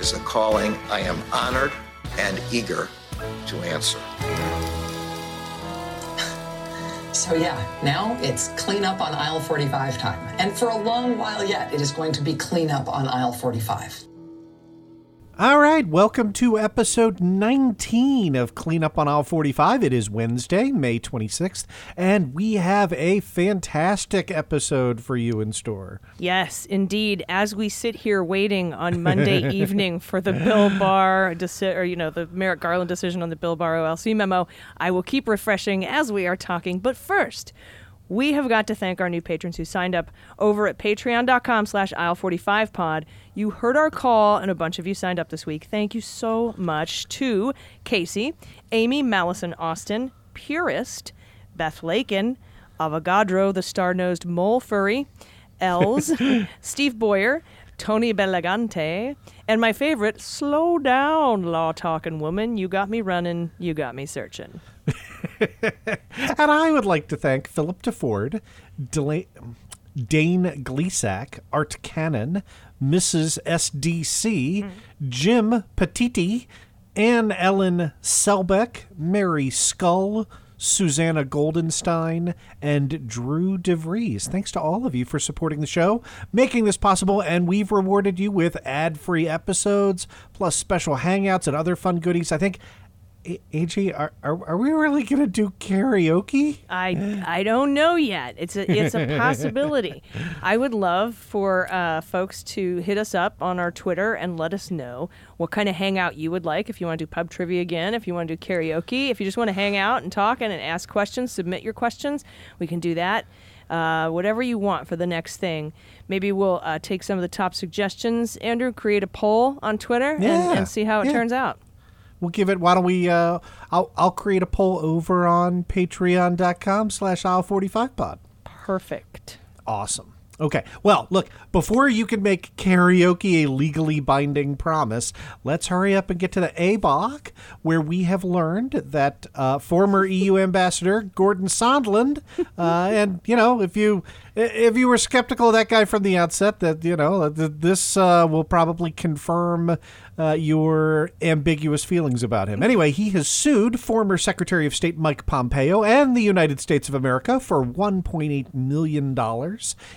is a calling I am honored and eager to answer. So yeah, now it's clean up on aisle 45 time. And for a long while yet, it is going to be clean up on aisle 45. All right, welcome to episode 19 of Clean Up on Aisle 45. It is Wednesday, May 26th, and we have a fantastic episode for you in store. Yes, indeed. As we sit here waiting on Monday evening for the Bill Barr decision, or the Merrick Garland decision on the Bill Barr OLC memo, I will keep refreshing as we are talking. But first, we have got to thank our new patrons who signed up over at patreon.com/aisle45pod. You heard our call, and a bunch of you signed up this week. Thank you so much to Casey, Amy Mallison Austin, Purist, Beth Lakin, Avogadro, the Star-Nosed Mole Furry, Els, Steve Boyer, Tony Belagante, and my favorite, Slow Down Law Talking Woman. You got me running, you got me searching. And I would like to thank Philip DeFord, Dane Gleesack, Art Cannon, Mrs. SDC, Jim Petiti, Anne Ellen Selbeck, Mary Scull, Susanna Goldenstein, and Drew DeVries. Thanks to all of you for supporting the show, making this possible, and we've rewarded you with ad-free episodes, plus special hangouts and other fun goodies. I think, AJ, are we really going to do karaoke? I don't know yet. It's a possibility. I would love for folks to hit us up on our Twitter and let us know what kind of hangout you would like. If you want to do pub trivia again, if you want to do karaoke, if you just want to hang out and talk and ask questions, submit your questions, we can do that. Whatever you want for the next thing. Maybe we'll take some of the top suggestions, Andrew, create a poll on Twitter and see how it turns out. We'll give it. Why don't we? I'll create a poll over on patreon.com/aisle45pod. Perfect. Awesome. Okay. Well, look, before you can make karaoke a legally binding promise, let's hurry up and get to the ABOC, where we have learned that former EU Ambassador Gordon Sondland, and if you were skeptical of that guy from the outset, that this will probably confirm your ambiguous feelings about him. Anyway, he has sued former Secretary of State Mike Pompeo and the United States of America for $1.8 million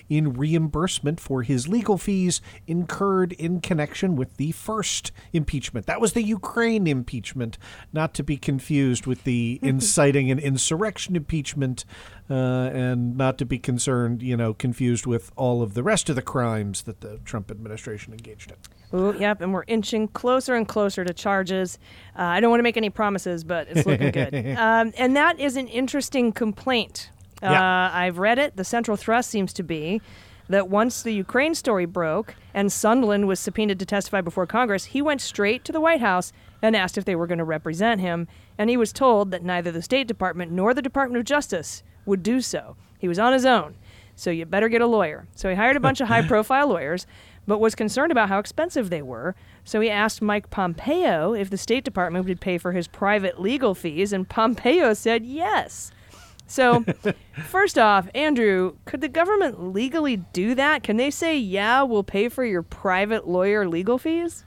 in reimbursement for his legal fees incurred in connection with the first impeachment. That was the Ukraine impeachment, not to be confused with the inciting an insurrection impeachment, and not to be confused with all of the rest of the crimes that the Trump administration engaged in. Oh, yep, and we're inching closer and closer to charges. I don't want to make any promises, but it's looking good. And that is an interesting complaint. I've read it. The central thrust seems to be that once the Ukraine story broke and Sondland was subpoenaed to testify before Congress, he went straight to the White House and asked if they were going to represent him. And he was told that neither the State Department nor the Department of Justice would do so. He was on his own, so you better get a lawyer. So he hired a bunch of high-profile lawyers, but was concerned about how expensive they were. So he asked Mike Pompeo if the State Department would pay for his private legal fees, and Pompeo said yes. So first off, Andrew, could the government legally do that? Can they say, yeah, we'll pay for your private lawyer legal fees?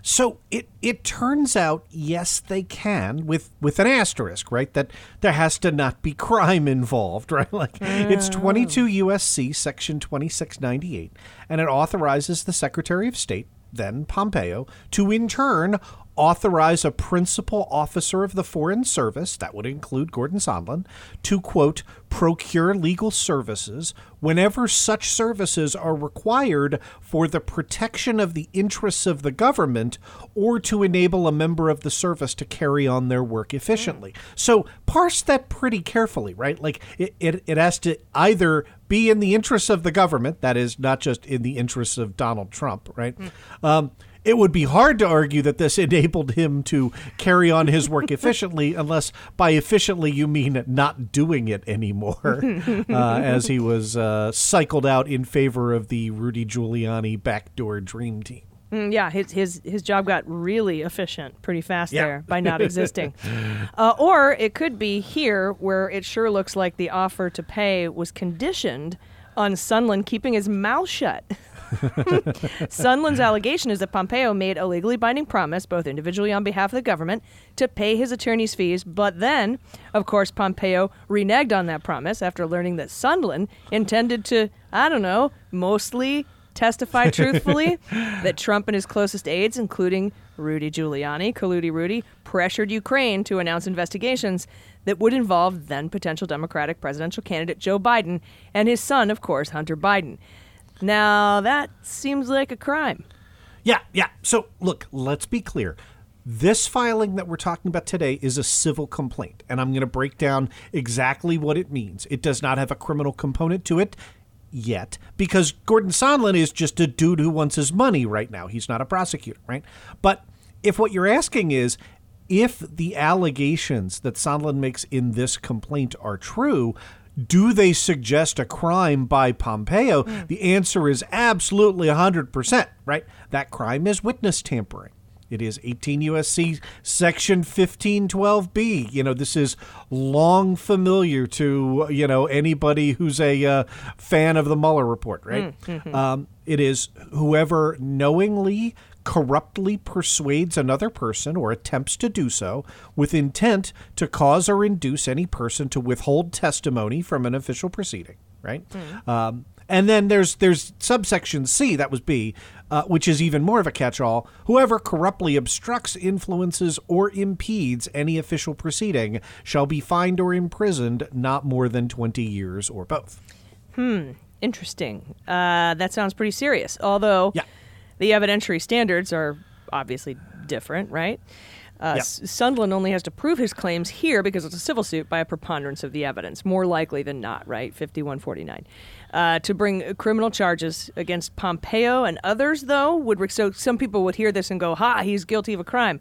So it turns out, yes, they can, with an asterisk, right? That there has to not be crime involved, right? Like it's 22 USC section 2698, and it authorizes the Secretary of State, then Pompeo, to in turn authorize a principal officer of the Foreign Service, that would include Gordon Sondland, to, quote, procure legal services whenever such services are required for the protection of the interests of the government or to enable a member of the service to carry on their work efficiently. So parse that pretty carefully, right? Like it has to either be in the interests of the government, that is not just in the interests of Donald Trump, right? It would be hard to argue that this enabled him to carry on his work efficiently, unless by efficiently you mean not doing it anymore, as he was cycled out in favor of the Rudy Giuliani backdoor dream team. Yeah, his job got really efficient pretty fast there by not existing. Or it could be here, where it sure looks like the offer to pay was conditioned on Sondland keeping his mouth shut. Sondland's allegation is that Pompeo made a legally binding promise, both individually on behalf of the government, to pay his attorney's fees. But then, of course, Pompeo reneged on that promise after learning that Sondland intended to, I don't know, mostly testify truthfully that Trump and his closest aides, including Rudy Giuliani, Colludi Rudy, pressured Ukraine to announce investigations that would involve then potential Democratic presidential candidate Joe Biden and his son, of course, Hunter Biden. Now, that seems like a crime. Yeah. So, look, let's be clear. This filing that we're talking about today is a civil complaint, and I'm going to break down exactly what it means. It does not have a criminal component to it yet, because Gordon Sondland is just a dude who wants his money right now. He's not a prosecutor, right? But if what you're asking is, if the allegations that Sondland makes in this complaint are true, do they suggest a crime by Pompeo? The answer is absolutely 100%, right? That crime is witness tampering. It is 18 U.S.C. Section 1512B. You know, this is long familiar to, you know, anybody who's a fan of the Mueller report, right? It is whoever knowingly, corruptly persuades another person or attempts to do so with intent to cause or induce any person to withhold testimony from an official proceeding, right? And then there's subsection C, that was B, which is even more of a catch-all. Whoever corruptly obstructs, influences, or impedes any official proceeding shall be fined or imprisoned not more than 20 years or both. Interesting. That sounds pretty serious, although the evidentiary standards are obviously different, right? Sondland only has to prove his claims here, because it's a civil suit, by a preponderance of the evidence, more likely than not, right? 51-49. To bring criminal charges against Pompeo and others, though, so some people would hear this and go, ha, he's guilty of a crime.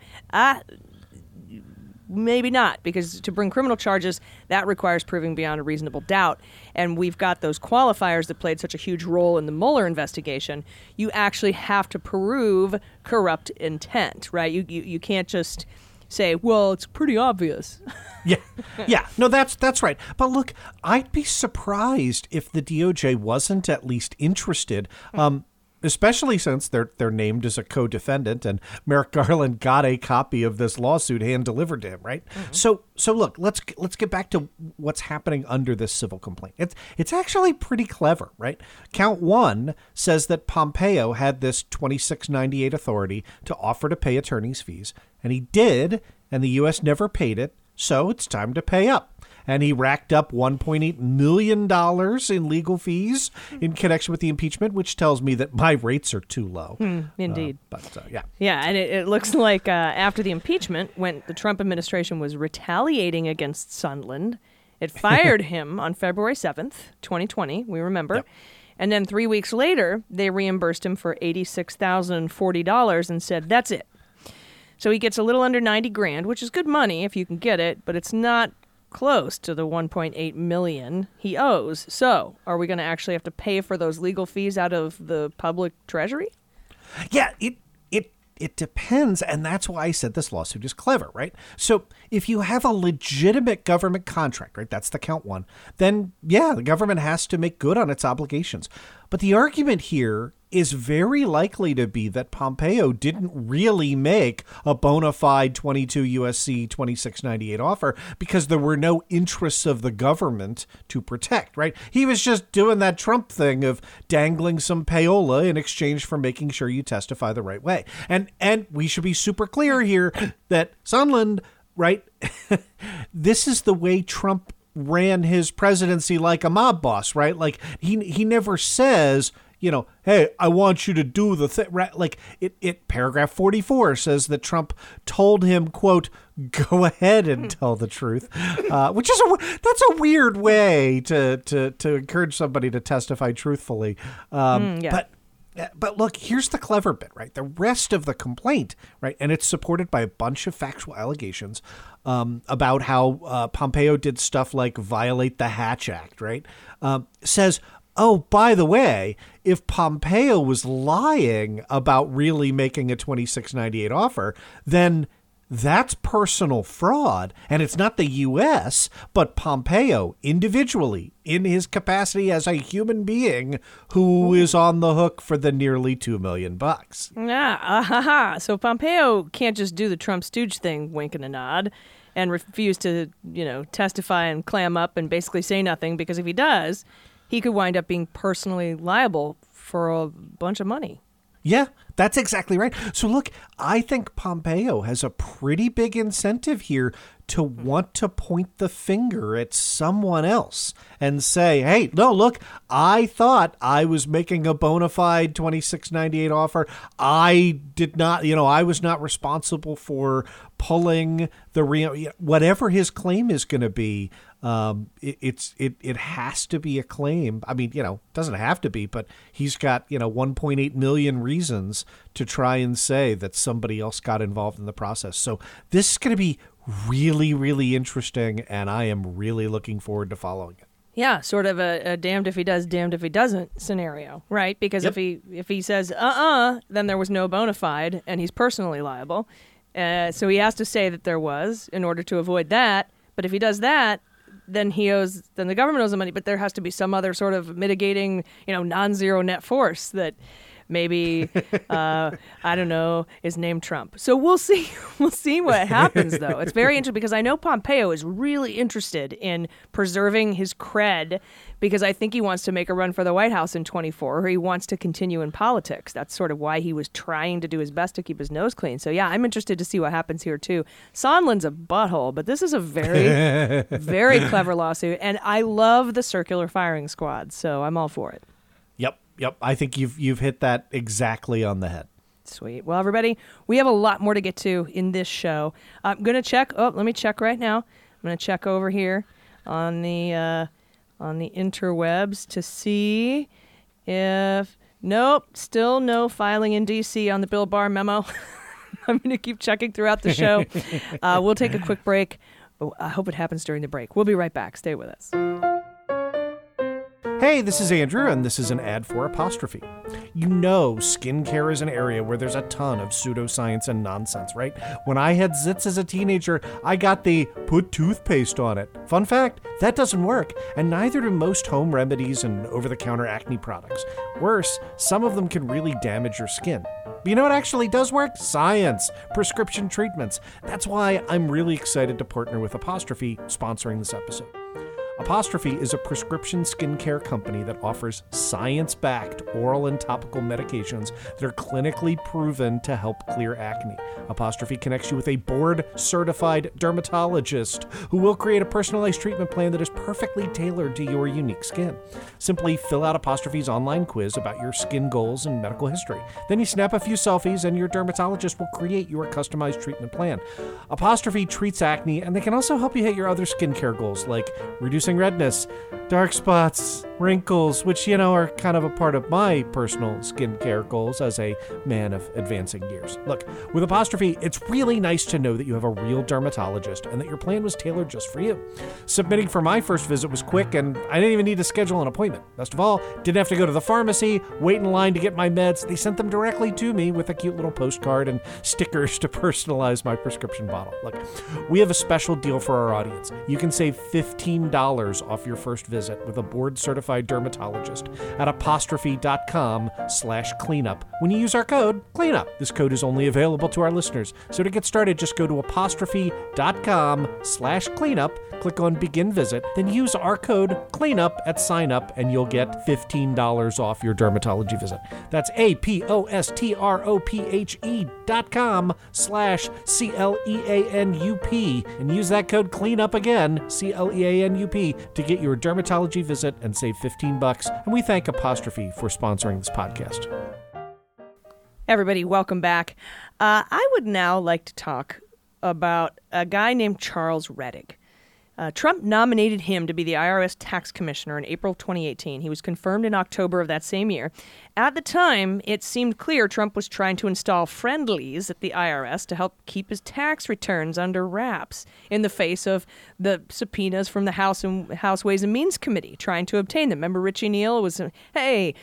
Maybe not, because to bring criminal charges, that requires proving beyond a reasonable doubt. And we've got those qualifiers that played such a huge role in the Mueller investigation. You actually have to prove corrupt intent, right? You can't just say, well, it's pretty obvious. Yeah. No, that's right. But look, I'd be surprised if the DOJ wasn't at least interested. Especially since they're named as a co-defendant, and Merrick Garland got a copy of this lawsuit hand-delivered to him, right? So look, let's get back to what's happening under this civil complaint. It's actually pretty clever, right? Count one says that Pompeo had this 2698 authority to offer to pay attorneys' fees, and he did, and the U.S. never paid it, so it's time to pay up. And he racked up $1.8 million in legal fees in connection with the impeachment, which tells me that my rates are too low. Indeed. And it looks like after the impeachment, when the Trump administration was retaliating against Sondland, it fired him on February 7th, 2020, we remember. And then 3 weeks later, they reimbursed him for $86,040 and said, that's it. So he gets a little under 90 grand, which is good money if you can get it, but it's not close to the 1.8 million he owes. So are we going to actually have to pay for those legal fees out of the public treasury? It depends, and that's why I said this lawsuit is clever, right? So if you have a legitimate government contract, right, that's the count one, then the government has to make good on its obligations. But the argument here is very likely to be that Pompeo didn't really make a bona fide 22 U.S.C. 2698 offer because there were no interests of the government to protect, right? He was just doing that Trump thing of dangling some payola in exchange for making sure you testify the right way. And we should be super clear here that Sondland, right, this is the way Trump ran his presidency like a mob boss, right? Like he never says, you know, hey, I want you to do the thing, right? Like it paragraph 44 says that Trump told him, quote, go ahead and tell the truth, which is that's a weird way to encourage somebody to testify truthfully. Yeah. But look, here's the clever bit, right? The rest of the complaint, right? And it's supported by a bunch of factual allegations about how Pompeo did stuff like violate the Hatch Act, right? Says, oh, by the way, if Pompeo was lying about really making a 2698 offer, then that's personal fraud. And it's not the U.S., but Pompeo individually in his capacity as a human being who is on the hook for the nearly $2 million. So Pompeo can't just do the Trump stooge thing, wink and a nod, and refuse to, you know, testify and clam up and basically say nothing, because if he does, he could wind up being personally liable for a bunch of money. Yeah, that's exactly right. So look, I think Pompeo has a pretty big incentive here to want to point the finger at someone else and say, hey, no, look, I thought I was making a bona fide 2698 offer. I did not, you know, I was not responsible for pulling the whatever his claim is going to be. It has to be a claim. I mean, you know, doesn't have to be, but he's got, you know, 1.8 million reasons to try and say that somebody else got involved in the process. So this is going to be really, really interesting, and I am really looking forward to following it. Yeah, sort of a damned if he does, damned if he doesn't scenario, right? Because if he says then there was no bona fide, and he's personally liable. So he has to say that there was in order to avoid that. But if he does that, then the government owes the money, but there has to be some other sort of mitigating, you know, non-zero net force that maybe, I don't know, is named Trump. So we'll see. We'll see what happens, though. It's very interesting because I know Pompeo is really interested in preserving his cred because I think he wants to make a run for the White House in 2024, or he wants to continue in politics. That's sort of why he was trying to do his best to keep his nose clean. So, yeah, I'm interested to see what happens here, too. Sondland's a butthole, but this is a very, very clever lawsuit. And I love the circular firing squad, so I'm all for it. Yep, I think you've hit that exactly on the head. Sweet. Well, everybody, we have a lot more to get to in this show. I'm gonna check. Oh, let me check right now. I'm gonna check over here on the interwebs to see if still no filing in D.C. on the Bill Barr memo. I'm gonna keep checking throughout the show. We'll take a quick break. Oh, I hope it happens during the break. We'll be right back. Stay with us. Hey, this is Andrew, and this is an ad for Apostrophe. You know, skincare is an area where there's a ton of pseudoscience and nonsense, right? When I had zits as a teenager, I got the put toothpaste on it. Fun fact, that doesn't work, and neither do most home remedies and over-the-counter acne products. Worse, some of them can really damage your skin. But you know what actually does work? Science. Prescription treatments. That's why I'm really excited to partner with Apostrophe, sponsoring this episode. Apostrophe is a prescription skincare company that offers science-backed oral and topical medications that are clinically proven to help clear acne. Apostrophe connects you with a board-certified dermatologist who will create a personalized treatment plan that is perfectly tailored to your unique skin. Simply fill out Apostrophe's online quiz about your skin goals and medical history. Then you snap a few selfies and your dermatologist will create your customized treatment plan. Apostrophe treats acne, and they can also help you hit your other skincare goals like reduce redness, dark spots, wrinkles, which, you know, are kind of a part of my personal skincare goals as a man of advancing years. Look, with Apostrophe, it's really nice to know that you have a real dermatologist and that your plan was tailored just for you. Submitting for my first visit was quick, and I didn't even need to schedule an appointment. Best of all, didn't have to go to the pharmacy, wait in line to get my meds. They sent them directly to me with a cute little postcard and stickers to personalize my prescription bottle. Look, we have a special deal for our audience. You can save $15 off your first visit with a board-certified certified dermatologist at apostrophe.com/cleanup when you use our code cleanup. This code is only available to our listeners. So to get started, just go to apostrophe.com/cleanup, click on begin visit, then use our code cleanup at sign up and you'll get $15 off your dermatology visit. That's apostrophe.com/cleanup and use that code cleanup again, CLEANUP, to get your dermatology visit and save $15. And we thank Apostrophe for sponsoring this podcast. Everybody, welcome back. I would now like to talk about a guy named Charles Rettig. Trump nominated him to be the IRS tax commissioner in April 2018. He was confirmed in October of that same year. At the time, it seemed clear Trump was trying to install friendlies at the IRS to help keep his tax returns under wraps in the face of the subpoenas from the House Ways and Means Committee trying to obtain them. Remember Richie Neal was, hey,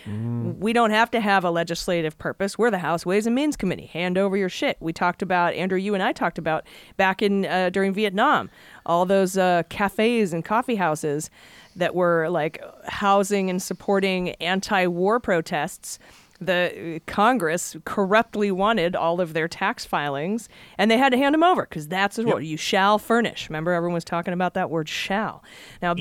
we don't have to have a legislative purpose. We're the House Ways and Means Committee. Hand over your shit. We talked about, Andrew, you and I talked about back in during Vietnam. All those cafes and coffee houses that were like housing and supporting anti-war protests. The Congress corruptly wanted all of their tax filings and they had to hand them over because that's what you shall furnish. Remember, everyone was talking about that word shall. Now,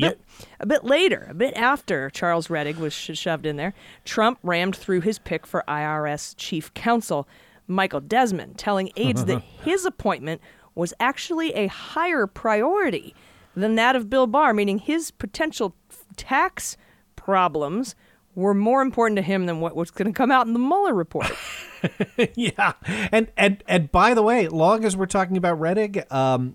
a bit after Charles Rettig was shoved in there, Trump rammed through his pick for IRS chief counsel, Michael Desmond, telling aides that his appointment was actually a higher priority than that of Bill Barr, meaning his potential tax problems were more important to him than what was going to come out in the Mueller report. Yeah. And by the way, long as we're talking about Rettig,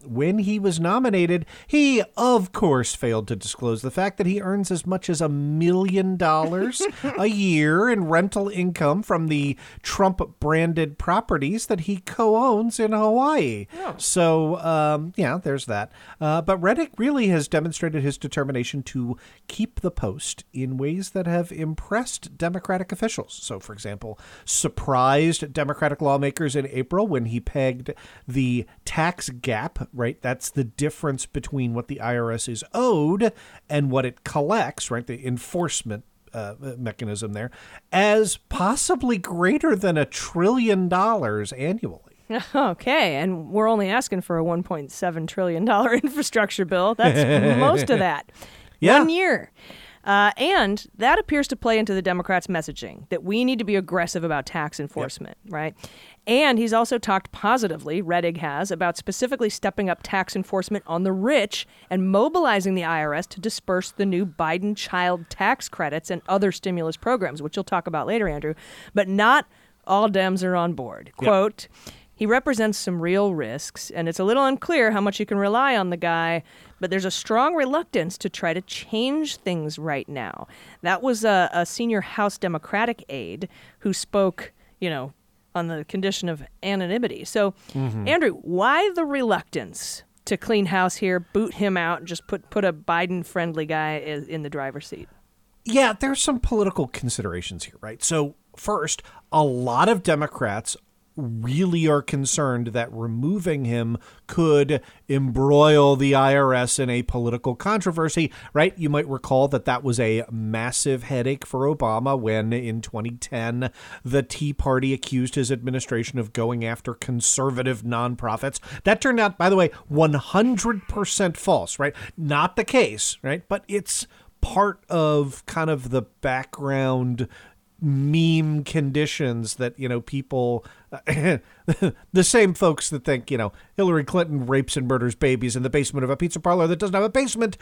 when he was nominated, he, of course, failed to disclose the fact that he earns as much as $1 million a year in rental income from the Trump-branded properties that he co-owns in Hawaii. Yeah. So, there's that. But Rettig really has demonstrated his determination to keep the post in ways that have impressed Democratic officials. So, for example, surprised Democratic lawmakers in April when he pegged the tax gap, right? That's the difference between what the IRS is owed and what it collects, right? The enforcement mechanism there, as possibly greater than $1 trillion annually. Okay, and we're only asking for a $1.7 trillion infrastructure bill. That's most of that. Yeah. 1 year. And that appears to play into the Democrats' messaging that we need to be aggressive about tax enforcement, right? And he's also talked positively, Rettig has, about specifically stepping up tax enforcement on the rich and mobilizing the IRS to disperse the new Biden child tax credits and other stimulus programs, which you'll talk about later, Andrew. But not all Dems are on board. Quote, he represents some real risks, and it's a little unclear how much you can rely on the guy, but there's a strong reluctance to try to change things right now. That was a senior House Democratic aide who spoke, on the condition of anonymity. So, Andrew, why the reluctance to clean house here, boot him out, and just put a Biden-friendly guy in the driver's seat? Yeah, there's some political considerations here, right? So, first, a lot of Democrats really are concerned that removing him could embroil the IRS in a political controversy, right? You might recall that was a massive headache for Obama when in 2010, the Tea Party accused his administration of going after conservative nonprofits. That turned out, by the way, 100% false, right? Not the case, right? But it's part of kind of the background meme conditions that, people, the same folks that think, Hillary Clinton rapes and murders babies in the basement of a pizza parlor that doesn't have a basement,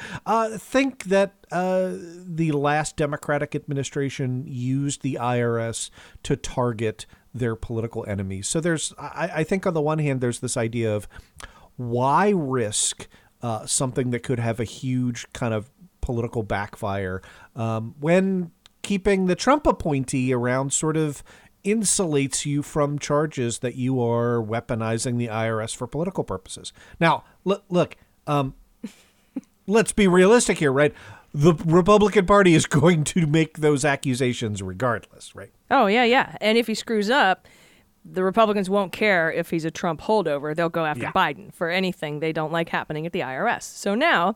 think that the last Democratic administration used the IRS to target their political enemies. So there's, I think on the one hand, there's this idea of why risk something that could have a huge kind of political backfire when keeping the Trump appointee around sort of insulates you from charges that you are weaponizing the IRS for political purposes. Now, look, let's be realistic here, right? The Republican Party is going to make those accusations regardless, right? Oh, yeah. And if he screws up, the Republicans won't care if he's a Trump holdover. They'll go after Biden for anything they don't like happening at the IRS. So now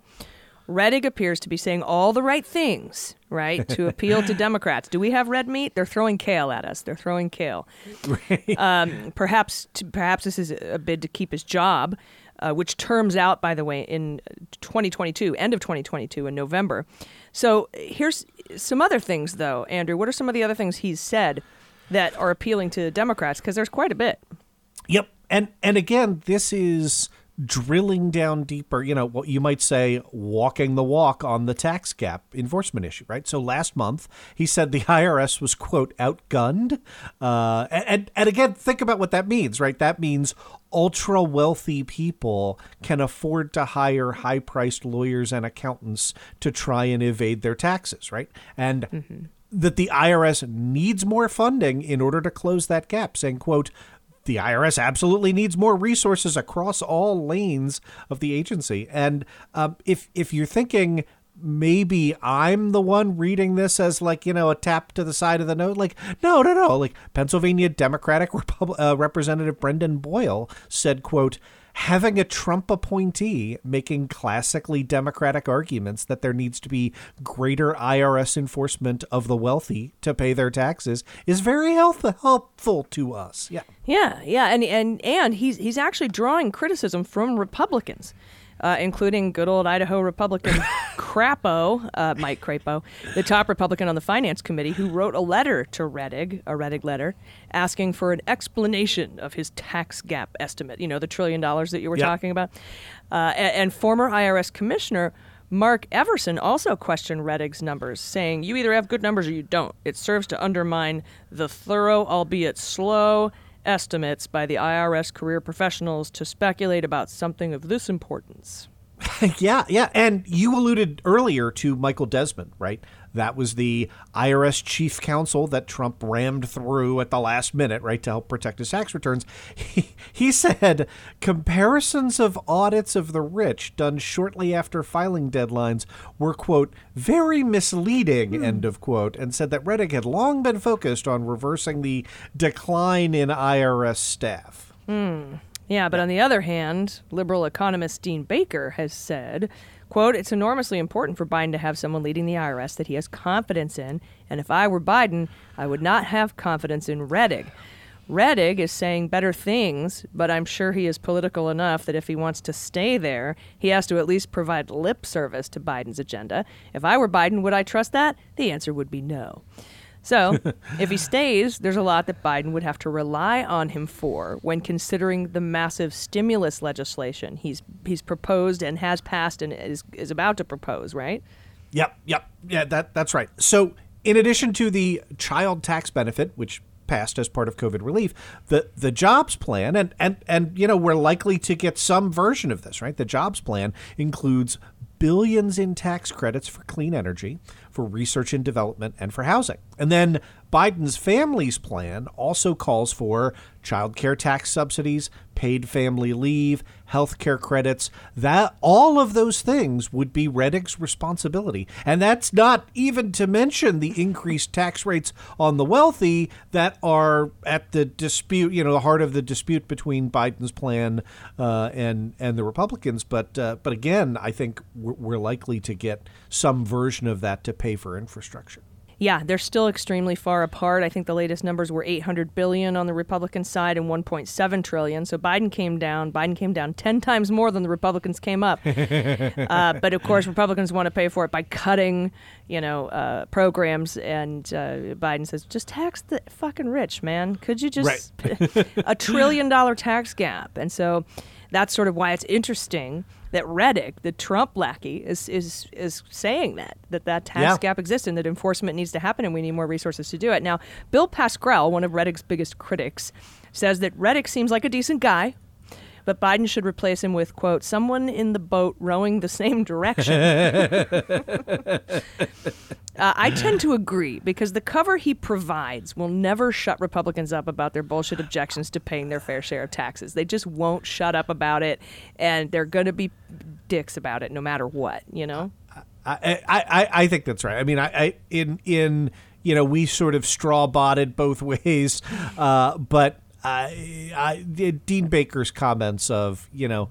Rettig appears to be saying all the right things, right, to appeal to Democrats. Do we have red meat? They're throwing kale at us. They're throwing kale. Right. Perhaps this is a bid to keep his job, which terms out, by the way, in 2022, end of 2022 in November. So here's some other things, though, Andrew. What are some of the other things he's said that are appealing to Democrats? Because there's quite a bit. Yep. And again, this is drilling down deeper, you know, what you might say, walking the walk on the tax gap enforcement issue, right? So last month, he said the IRS was, quote, outgunned. And again, think about what that means, right? That means ultra wealthy people can afford to hire high priced lawyers and accountants to try and evade their taxes, right? And that the IRS needs more funding in order to close that gap, saying, quote, the IRS absolutely needs more resources across all lanes of the agency. And if you're thinking maybe I'm the one reading this as like, you know, a tap to the side of the nose, like, no. Like Pennsylvania Democratic Representative Brendan Boyle said, quote, having a Trump appointee making classically Democratic arguments that there needs to be greater IRS enforcement of the wealthy to pay their taxes is very helpful to us. Yeah. And he's actually drawing criticism from Republicans, including good old Idaho Republican Crapo, Mike Crapo, the top Republican on the Finance Committee, who wrote a letter to Rettig, a Rettig letter, asking for an explanation of his tax gap estimate, you know, the $1 trillion that you were talking about. And former IRS Commissioner Mark Everson also questioned Rettig's numbers, saying, you either have good numbers or you don't. It serves to undermine the thorough, albeit slow, estimates by the IRS career professionals to speculate about something of this importance. Yeah. And you alluded earlier to Michael Desmond, right? That was the IRS chief counsel that Trump rammed through at the last minute, right, to help protect his tax returns. He said comparisons of audits of the rich done shortly after filing deadlines were, quote, very misleading, end of quote, and said that Rettig had long been focused on reversing the decline in IRS staff. Yeah, but on the other hand, liberal economist Dean Baker has said, quote, it's enormously important for Biden to have someone leading the IRS that he has confidence in. And if I were Biden, I would not have confidence in Rettig. Rettig is saying better things, but I'm sure he is political enough that if he wants to stay there, he has to at least provide lip service to Biden's agenda. If I were Biden, would I trust that? The answer would be no. So if he stays, there's a lot that Biden would have to rely on him for when considering the massive stimulus legislation he's proposed and has passed and is about to propose, right? Yep. Yeah, that's right. So in addition to the child tax benefit, which passed as part of COVID relief, the jobs plan, and you know, we're likely to get some version of this, right? The jobs plan includes billions in tax credits for clean energy, for research and development, and for housing. And then Biden's family's plan also calls for child care tax subsidies, paid family leave, health care credits. That all of those things would be Rettig's responsibility. And that's not even to mention the increased tax rates on the wealthy that are at the dispute, you know, the heart of the dispute between Biden's plan and the Republicans. But again, I think we're likely to get some version of that to pay for infrastructure. Yeah, they're still extremely far apart. I think the latest numbers were $800 billion on the Republican side and $1.7 trillion. So Biden came down 10 times more than the Republicans came up. But of course, Republicans want to pay for it by cutting, you know, programs. And Biden says, just tax the fucking rich, man. Could you just right. $1 trillion tax gap? And so that's sort of why it's interesting that Rettig, the Trump lackey, is saying that tax gap exists and that enforcement needs to happen and we need more resources to do it. Now, Bill Pascrell, one of Rettig's biggest critics, says that Rettig seems like a decent guy, but Biden should replace him with, quote, someone in the boat rowing the same direction. I tend to agree because the cover he provides will never shut Republicans up about their bullshit objections to paying their fair share of taxes. They just won't shut up about it, and they're going to be dicks about it no matter what, you know? I think that's right. I mean, I you know, we sort of straw-botted both ways, but Dean Baker's comments of, you know,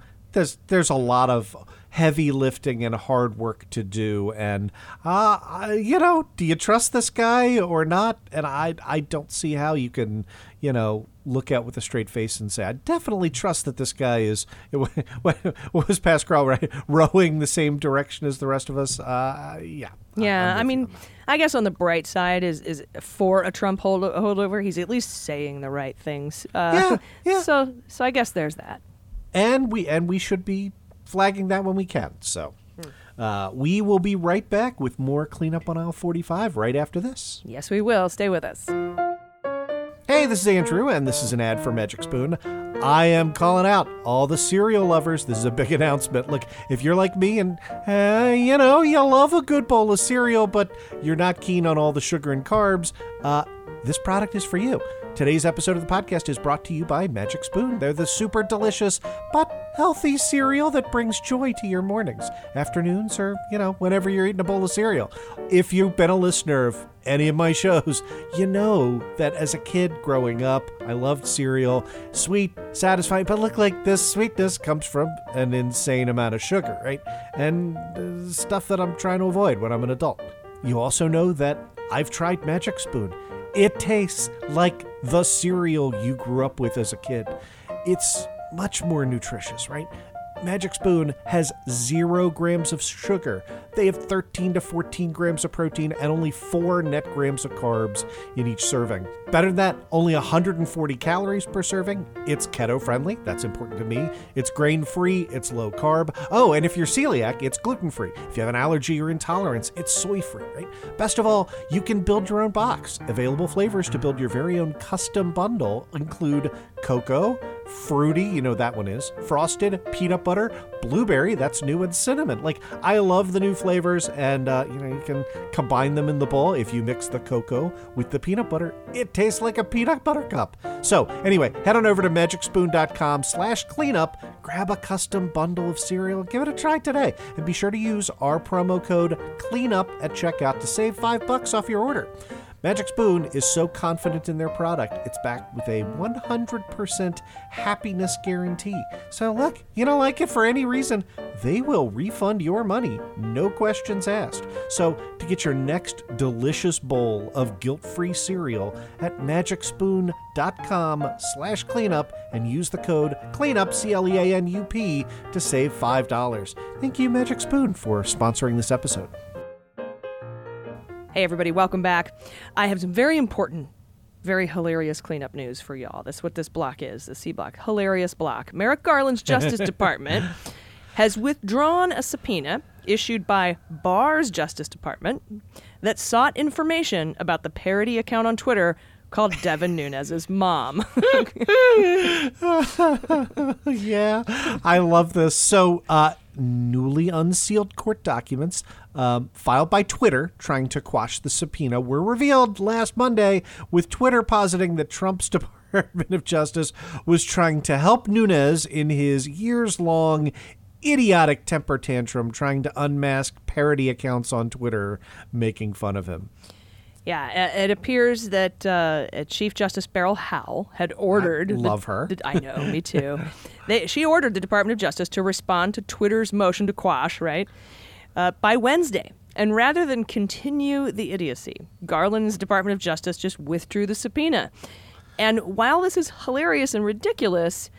there's a lot of heavy lifting and hard work to do. And, you know, do you trust this guy or not? And I don't see how you can, you know, look out with a straight face and say, I definitely trust that this guy is, what was Pascal, right? Rowing the same direction as the rest of us. Yeah. Yeah. I mean, I guess on the bright side is for a Trump holdover, he's at least saying the right things. Yeah. So I guess there's that. And we should be flagging that when we can. So we will be right back with more Cleanup on Aisle 45 right after this. Yes, we will. Stay with us. Hey, this is Andrew, and this is an ad for Magic Spoon. I am calling out all the cereal lovers. This is a big announcement. Look, if you're like me and, you know, you love a good bowl of cereal, but you're not keen on all the sugar and carbs, this product is for you. Today's episode of the podcast is brought to you by Magic Spoon. They're the super delicious but healthy cereal that brings joy to your mornings, afternoons, or, you know, whenever you're eating a bowl of cereal. If you've been a listener of any of my shows, you know that as a kid growing up, I loved cereal. Sweet, satisfying, but look, like, this sweetness comes from an insane amount of sugar, right? And stuff that I'm trying to avoid when I'm an adult. You also know that I've tried Magic Spoon. It tastes like the cereal you grew up with as a kid. It's much more nutritious, right? Magic Spoon has 0 grams of sugar. They have 13 to 14 grams of protein and only 4 net grams of carbs in each serving. Better than that, only 140 calories per serving. It's keto-friendly. That's important to me. It's grain-free. It's low-carb. Oh, and if you're celiac, it's gluten-free. If you have an allergy or intolerance, it's soy-free, right? Best of all, you can build your own box. Available flavors to build your very own custom bundle include cocoa, fruity, you know that one is, frosted, peanut butter, blueberry, that's new, and cinnamon. Like, I love the new flavors, and you know, you can combine them in the bowl. If you mix the cocoa with the peanut butter, it tastes like a peanut butter cup. So anyway, head on over to magicspoon.com/cleanup, grab a custom bundle of cereal, give it a try today, and be sure to use our promo code CLEANUP at checkout to save $5 off your order. Magic Spoon is so confident in their product, it's backed with a 100% happiness guarantee. So look, you don't like it for any reason, they will refund your money, no questions asked. So to get your next delicious bowl of guilt-free cereal at magicspoon.com/cleanup and use the code CLEANUP, CLEANUP, to save $5. Thank you, Magic Spoon, for sponsoring this episode. Hey, everybody, welcome back. I have some very important, very hilarious cleanup news for y'all. That's what this block is, the C block. Hilarious block. Merrick Garland's Justice Department has withdrawn a subpoena issued by Barr's Justice Department that sought information about the parody account on Twitter called Devin Nunes' mom. Yeah, I love this. So, newly unsealed court documents filed by Twitter trying to quash the subpoena were revealed last Monday, with Twitter positing that Trump's Department of Justice was trying to help Nunes in his years-long idiotic temper tantrum trying to unmask parody accounts on Twitter making fun of him. Yeah, it appears that Chief Justice Beryl Howell had ordered... I know, me too. She ordered the Department of Justice to respond to Twitter's motion to quash, right, by Wednesday. And rather than continue the idiocy, Garland's Department of Justice just withdrew the subpoena. And while this is hilarious and ridiculous,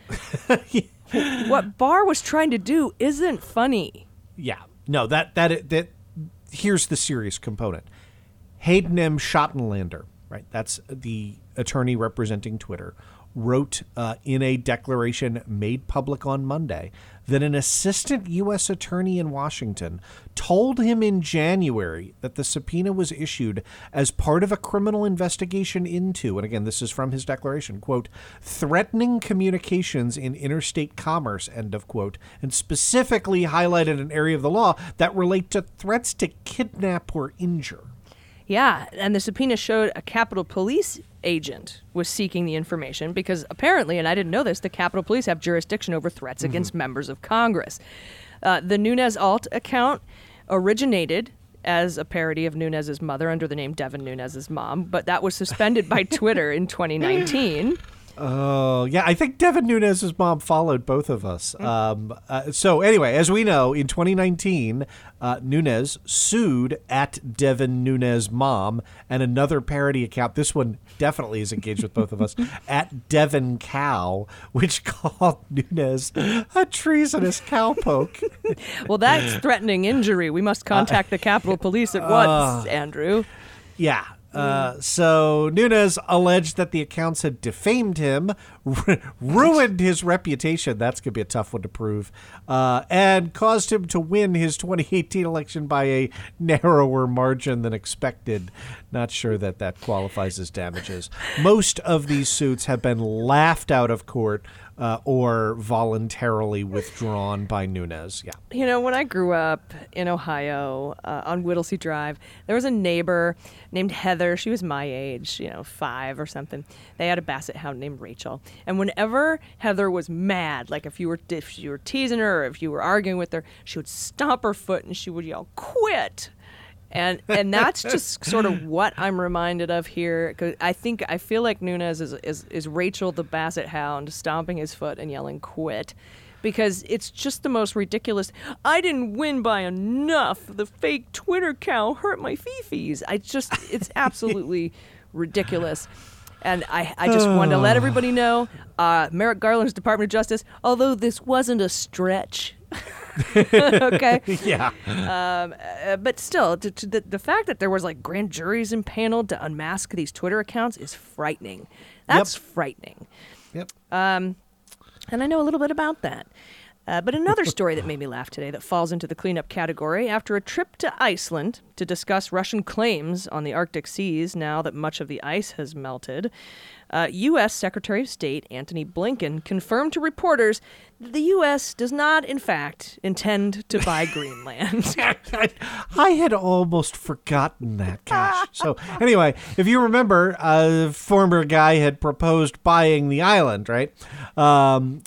what Barr was trying to do isn't funny. Yeah, no, that here's the serious component. Hayden M. Schottenlander, right, that's the attorney representing Twitter, wrote in a declaration made public on Monday that an assistant U.S. attorney in Washington told him in January that the subpoena was issued as part of a criminal investigation into, and again, this is from his declaration, quote, threatening communications in interstate commerce, end of quote, and specifically highlighted an area of the law that relate to threats to kidnap or injure. Yeah, and the subpoena showed a Capitol Police agent was seeking the information because apparently, and I didn't know this, the Capitol Police have jurisdiction over threats against members of Congress. The Nunes Alt account originated as a parody of Nunes' mother under the name Devin Nunes' mom, but that was suspended by Twitter in 2019. Oh, yeah. I think Devin Nunes' mom followed both of us. So anyway, as we know, in 2019, Nunes sued at Devin Nunes' mom and another parody account. This one definitely is engaged with both of us at Devin Cow, which called Nunes a treasonous cowpoke. Well, that's threatening injury. We must contact the Capitol Police at once, Andrew. Yeah. So Nunes alleged that the accounts had defamed him, ruined his reputation. That's going to be a tough one to prove, and caused him to win his 2018 election by a narrower margin than expected. Not sure that that qualifies as damages. Most of these suits have been laughed out of court or voluntarily withdrawn by Nunes. Yeah. You know, when I grew up in Ohio on Whittlesey Drive, there was a neighbor named Heather. She was my age, you know, 5 or something. They had a basset hound named Rachel. And whenever Heather was mad, like if you were teasing her or if you were arguing with her, she would stomp her foot and she would yell, "Quit!" And that's just sort of what I'm reminded of here. Cause I feel like Nunes is Rachel the basset hound stomping his foot and yelling "quit," because it's just the most ridiculous. I didn't win by enough. The fake Twitter cow hurt my fifis. It's absolutely ridiculous. And I just wanted to let everybody know, Merrick Garland's Department of Justice, although this wasn't a stretch. Okay. Yeah. But still, the fact that there was like grand juries impaneled to unmask these Twitter accounts is frightening. That's frightening. Yep. And I know a little bit about that. But another story that made me laugh today that falls into the cleanup category: after a trip to Iceland to discuss Russian claims on the Arctic seas now that much of the ice has melted, U.S. Secretary of State Antony Blinken confirmed to reporters that the U.S. does not, in fact, intend to buy Greenland. I had almost forgotten that, gosh. So anyway, if you remember, a former guy had proposed buying the island, right? In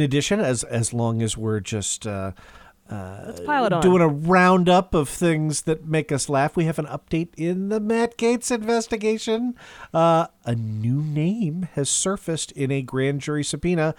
addition, as long as we're just... let's pile it on. Doing a roundup of things that make us laugh. We have an update in the Matt Gaetz investigation. A new name has surfaced in a grand jury subpoena.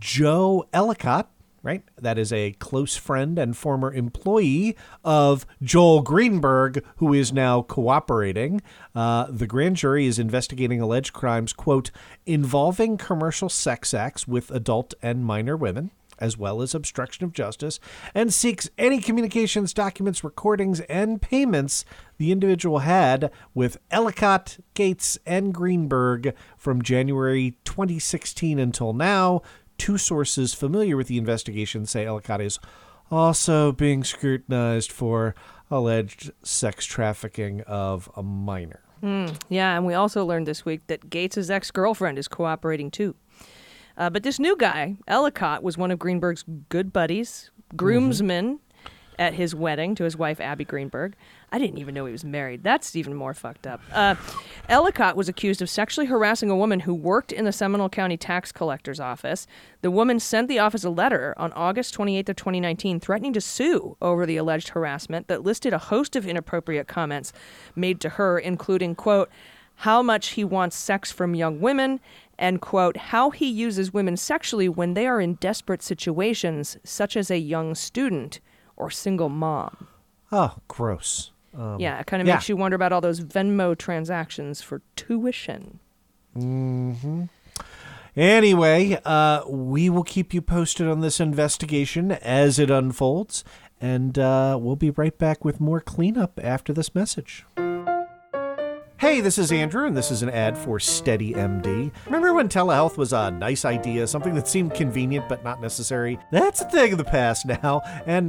Joe Ellicott, right? That is a close friend and former employee of Joel Greenberg, who is now cooperating. The grand jury is investigating alleged crimes, quote, involving commercial sex acts with adult and minor women, as well as obstruction of justice, and seeks any communications, documents, recordings, and payments the individual had with Ellicott, Gates, and Greenberg from January 2016 until now. Two sources familiar with the investigation say Ellicott is also being scrutinized for alleged sex trafficking of a minor. Yeah, and we also learned this week that Gates' ex-girlfriend is cooperating too. But this new guy, Ellicott, was one of Greenberg's good buddies, groomsmen at his wedding to his wife, Abby Greenberg. I didn't even know he was married. That's even more fucked up. Ellicott was accused of sexually harassing a woman who worked in the Seminole County Tax Collector's Office. The woman sent the office a letter on August 28th of 2019 threatening to sue over the alleged harassment that listed a host of inappropriate comments made to her, including, quote, how much he wants sex from young women, and, quote, how he uses women sexually when they are in desperate situations, such as a young student or single mom. Oh, gross. It kind of makes you wonder about all those Venmo transactions for tuition. Mm-hmm. Anyway, we will keep you posted on this investigation as it unfolds, and we'll be right back with more cleanup after this message. Hey, this is Andrew, and this is an ad for SteadyMD. Remember when telehealth was a nice idea, something that seemed convenient but not necessary? That's a thing of the past now, and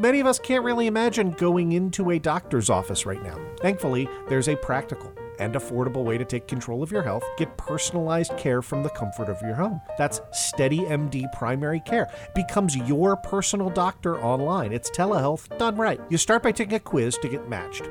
many of us can't really imagine going into a doctor's office right now. Thankfully, there's a practical and affordable way to take control of your health. Get personalized care from the comfort of your home. That's SteadyMD Primary Care. It becomes your personal doctor online. It's telehealth done right. You start by taking a quiz to get matched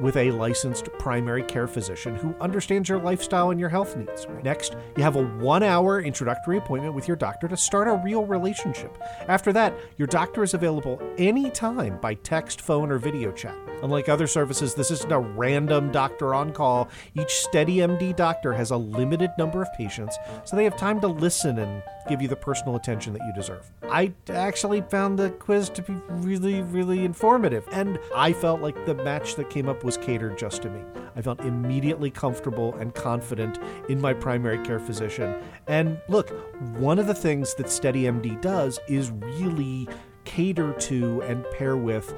with a licensed primary care physician who understands your lifestyle and your health needs. Next, you have a 1-hour introductory appointment with your doctor to start a real relationship. After that, your doctor is available anytime by text, phone, or video chat. Unlike other services, this isn't a random doctor on call. Each steady MD doctor has a limited number of patients, so they have time to listen and give you the personal attention that you deserve. I actually found the quiz to be really, really informative, and I felt like the match that came up was catered just to me. I felt immediately comfortable and confident in my primary care physician. And look, one of the things that Steady MD does is really cater to and pair with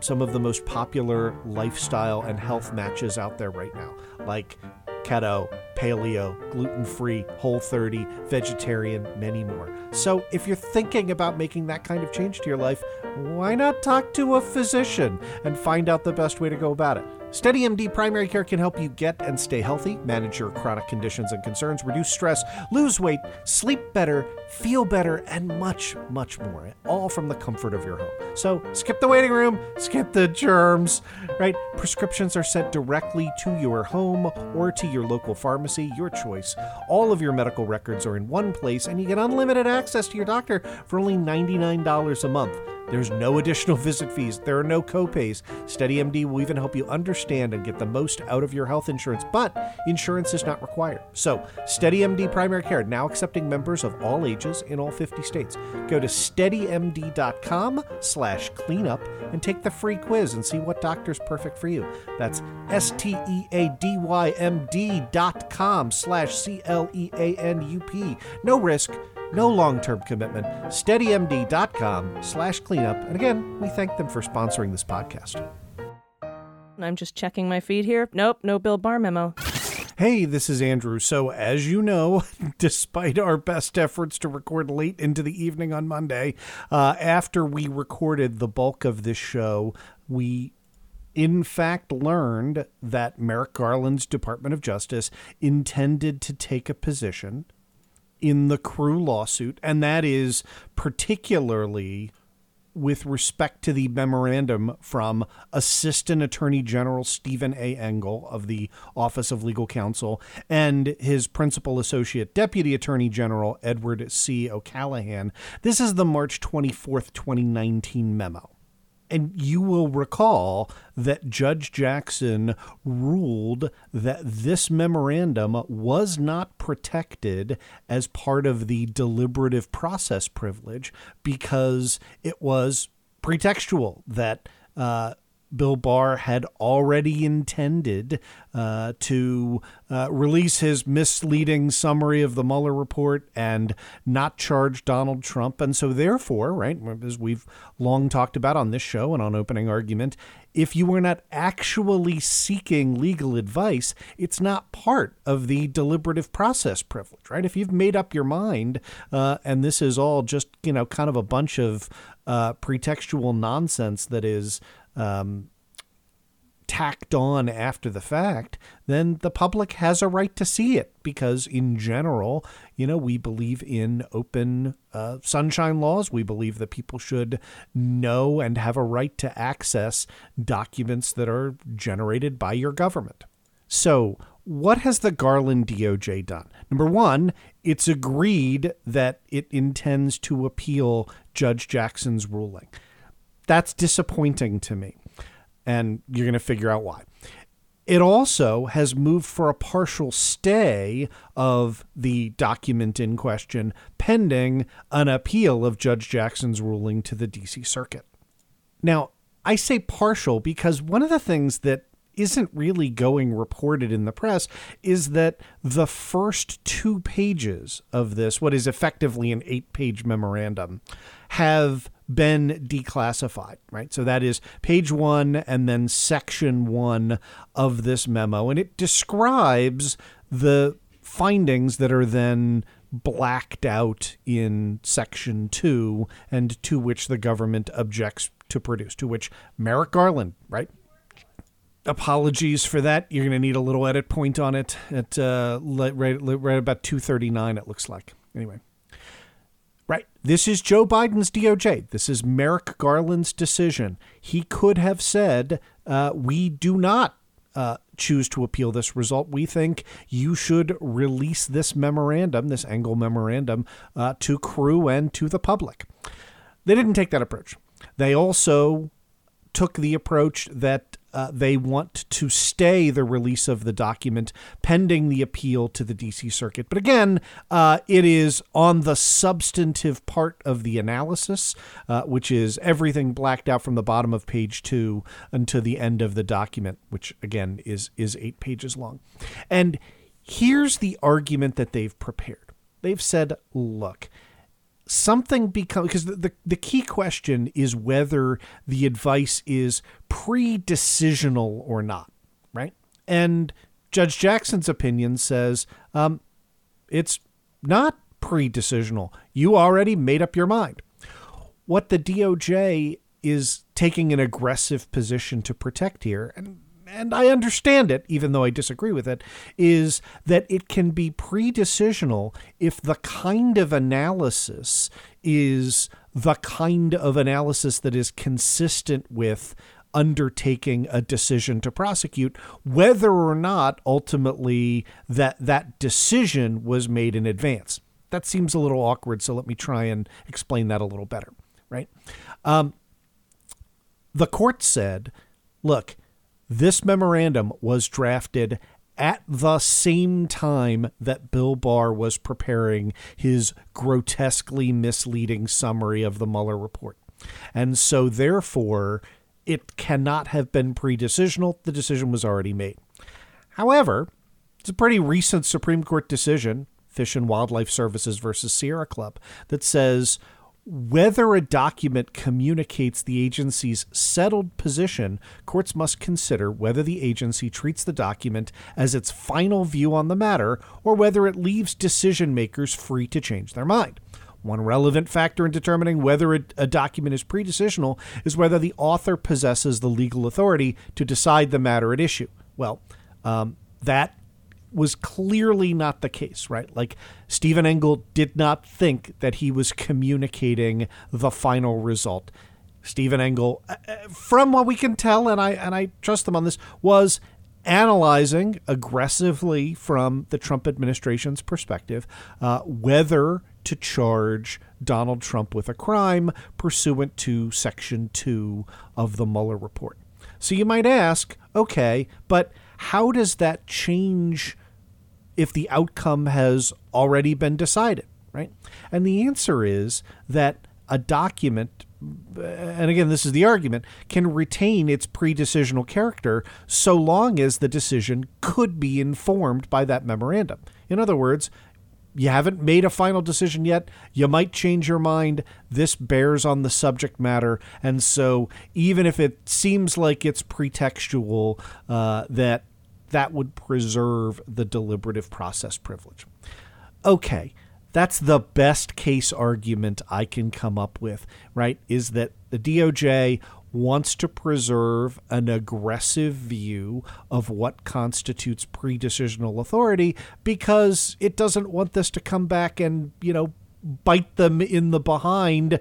some of the most popular lifestyle and health matches out there right now, like keto, paleo, gluten-free, Whole30, vegetarian, many more. So if you're thinking about making that kind of change to your life, why not talk to a physician and find out the best way to go about it? SteadyMD Primary Care can help you get and stay healthy, manage your chronic conditions and concerns, reduce stress, lose weight, sleep better, feel better, and much, much more, all from the comfort of your home. So skip the waiting room, skip the germs, right? Prescriptions are sent directly to your home or to your local pharmacy, your choice. All of your medical records are in one place, and you get unlimited access to your doctor for only $99 a month. There's no additional visit fees. There are no copays. SteadyMD will even help you understand and get the most out of your health insurance, but insurance is not required. So SteadyMD Primary Care, now accepting members of all ages in all 50 states. Go to steadymd.com/cleanup and take the free quiz and see what doctor's perfect for you. That's steadymd.com/CLEANUP. No risk. No long-term commitment. SteadyMD.com/cleanup. And again, we thank them for sponsoring this podcast. I'm just checking my feed here. Nope, no Bill Barr memo. Hey, this is Andrew. So as you know, despite our best efforts to record late into the evening on Monday, after we recorded the bulk of this show, we in fact learned that Merrick Garland's Department of Justice intended to take a position in the Crew lawsuit, and that is particularly with respect to the memorandum from Assistant Attorney General Stephen A. Engel of the Office of Legal Counsel and his principal associate Deputy Attorney General Edward C. O'Callaghan. This is the March 24th, 2019 memo. And you will recall that Judge Jackson ruled that this memorandum was not protected as part of the deliberative process privilege because it was pretextual, that Bill Barr had already intended to release his misleading summary of the Mueller report and not charge Donald Trump. And so therefore, right, as we've long talked about on this show and on opening argument, if you were not actually seeking legal advice, it's not part of the deliberative process privilege, right? If you've made up your mind and this is all just, you know, kind of a bunch of pretextual nonsense that is tacked on after the fact, then the public has a right to see it because in general, you know, we believe in open sunshine laws. We believe that people should know and have a right to access documents that are generated by your government. So what has the Garland DOJ done? Number one, it's agreed that it intends to appeal Judge Jackson's ruling. That's disappointing to me, and you're going to figure out why. It also has moved for a partial stay of the document in question pending an appeal of Judge Jackson's ruling to the D.C. Circuit. Now, I say partial because one of the things that isn't really going reported in the press is that the first two pages of this, what is effectively an 8-page memorandum, have been declassified, right? So that is page 1 and then section 1 of this memo. And it describes the findings that are then blacked out in section 2 and to which the government objects to produce, to which Merrick Garland, right? Apologies for that. You're going to need a little edit point on it at right about 239, it looks like. Anyway. Right. This is Joe Biden's DOJ. This is Merrick Garland's decision. He could have said, we do not choose to appeal this result. We think you should release this memorandum, this Engel memorandum, to Crew and to the public. They didn't take that approach. They also took the approach that They want to stay the release of the document pending the appeal to the D.C. Circuit. But again, it is on the substantive part of the analysis, which is everything blacked out from the bottom of page 2 until the end of the document, which, again, is 8 pages long. And here's the argument that they've prepared. They've said, look, something becomes, because the key question is whether the advice is pre-decisional or not, right? And Judge Jackson's opinion says it's not pre-decisional. You already made up your mind. What the DOJ is taking an aggressive position to protect here, and I understand it, even though I disagree with it, is that it can be pre-decisional if the kind of analysis is the kind of analysis that is consistent with undertaking a decision to prosecute, whether or not ultimately that decision was made in advance. That seems a little awkward, so let me try and explain that a little better, right? The court said, look, this memorandum was drafted at the same time that Bill Barr was preparing his grotesquely misleading summary of the Mueller report. And so, therefore, it cannot have been pre-decisional. The decision was already made. However, it's a pretty recent Supreme Court decision, Fish and Wildlife Services versus Sierra Club, that says whether a document communicates the agency's settled position, courts must consider whether the agency treats the document as its final view on the matter or whether it leaves decision makers free to change their mind. One relevant factor in determining whether a document is pre-decisional is whether the author possesses the legal authority to decide the matter at issue. Well, that was clearly not the case, right? Like, Stephen Engel did not think that he was communicating the final result. Stephen Engel, from what we can tell, and I trust them on this, was analyzing aggressively from the Trump administration's perspective whether to charge Donald Trump with a crime pursuant to Section 2 of the Mueller report. So you might ask, okay, but how does that change if the outcome has already been decided, right? And the answer is that a document, and again, this is the argument, can retain its pre-decisional character so long as the decision could be informed by that memorandum. In other words, you haven't made a final decision yet. You might change your mind. This bears on the subject matter. And so even if it seems like it's pretextual, that would preserve the deliberative process privilege. Okay, that's the best case argument I can come up with, right, is that the DOJ wants to preserve an aggressive view of what constitutes pre-decisional authority because it doesn't want this to come back and, you know, bite them in the behind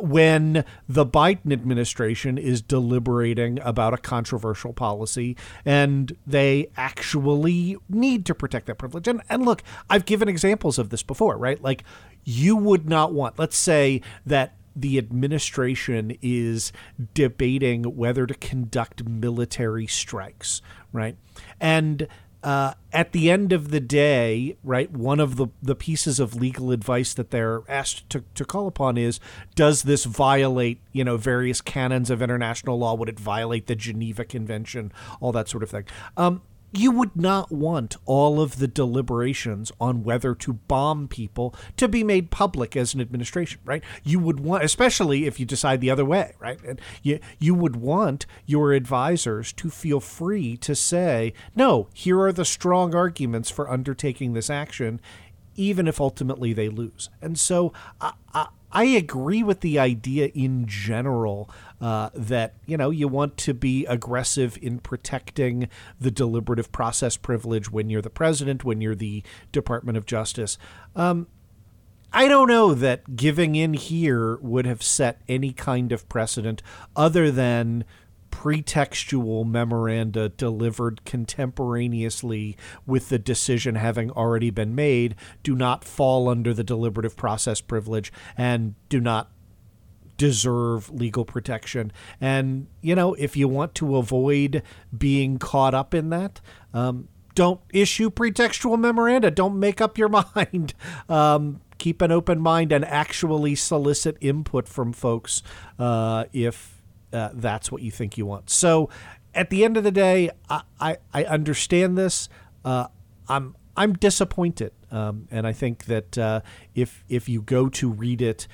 when the Biden administration is deliberating about a controversial policy, and they actually need to protect that privilege. And look, I've given examples of this before, right? Like, you would not want, let's say that the administration is debating whether to conduct military strikes, right? And at the end of the day, right, one of the pieces of legal advice that they're asked to call upon is, does this violate, you know, various canons of international law? Would it violate the Geneva Convention? All that sort of thing. You would not want all of the deliberations on whether to bomb people to be made public as an administration, right? You would want, especially if you decide the other way, right? And you would want your advisors to feel free to say, no, here are the strong arguments for undertaking this action, even if ultimately they lose. And so I agree with the idea in general that, you know, you want to be aggressive in protecting the deliberative process privilege when you're the president, when you're the Department of Justice. I don't know that giving in here would have set any kind of precedent other than pretextual memoranda delivered contemporaneously with the decision having already been made do not fall under the deliberative process privilege and do not deserve legal protection. And, you know, if you want to avoid being caught up in that, don't issue pretextual memoranda. Don't make up your mind. Keep an open mind and actually solicit input from folks if that's what you think you want. So at the end of the day, I understand this. I'm disappointed. And I think that if you go to read it,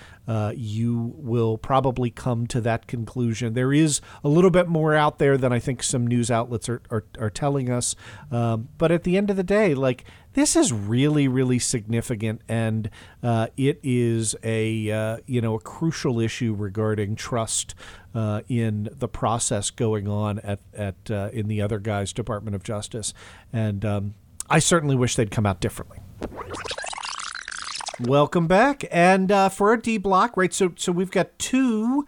you will probably come to that conclusion. There is a little bit more out there than I think some news outlets are telling us. But at the end of the day, like, this is really, really significant, and it is a crucial issue regarding trust in the process going on at in the other guy's Department of Justice, and I certainly wish they'd come out differently. Welcome back. And for our D block, right, so we've got two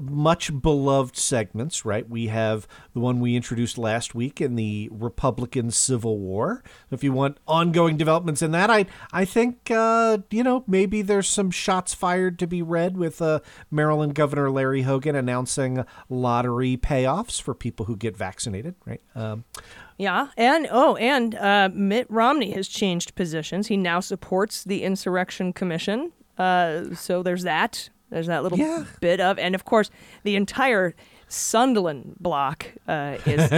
much beloved segments, right? We have the one we introduced last week in the Republican Civil War. If you want ongoing developments in that, I think, maybe there's some shots fired to be read with Maryland Governor Larry Hogan announcing lottery payoffs for people who get vaccinated, right? Yeah. And Mitt Romney has changed positions. He now supports the Insurrection Commission. So there's that. There's that little bit of. And of course, the entire Sondland block is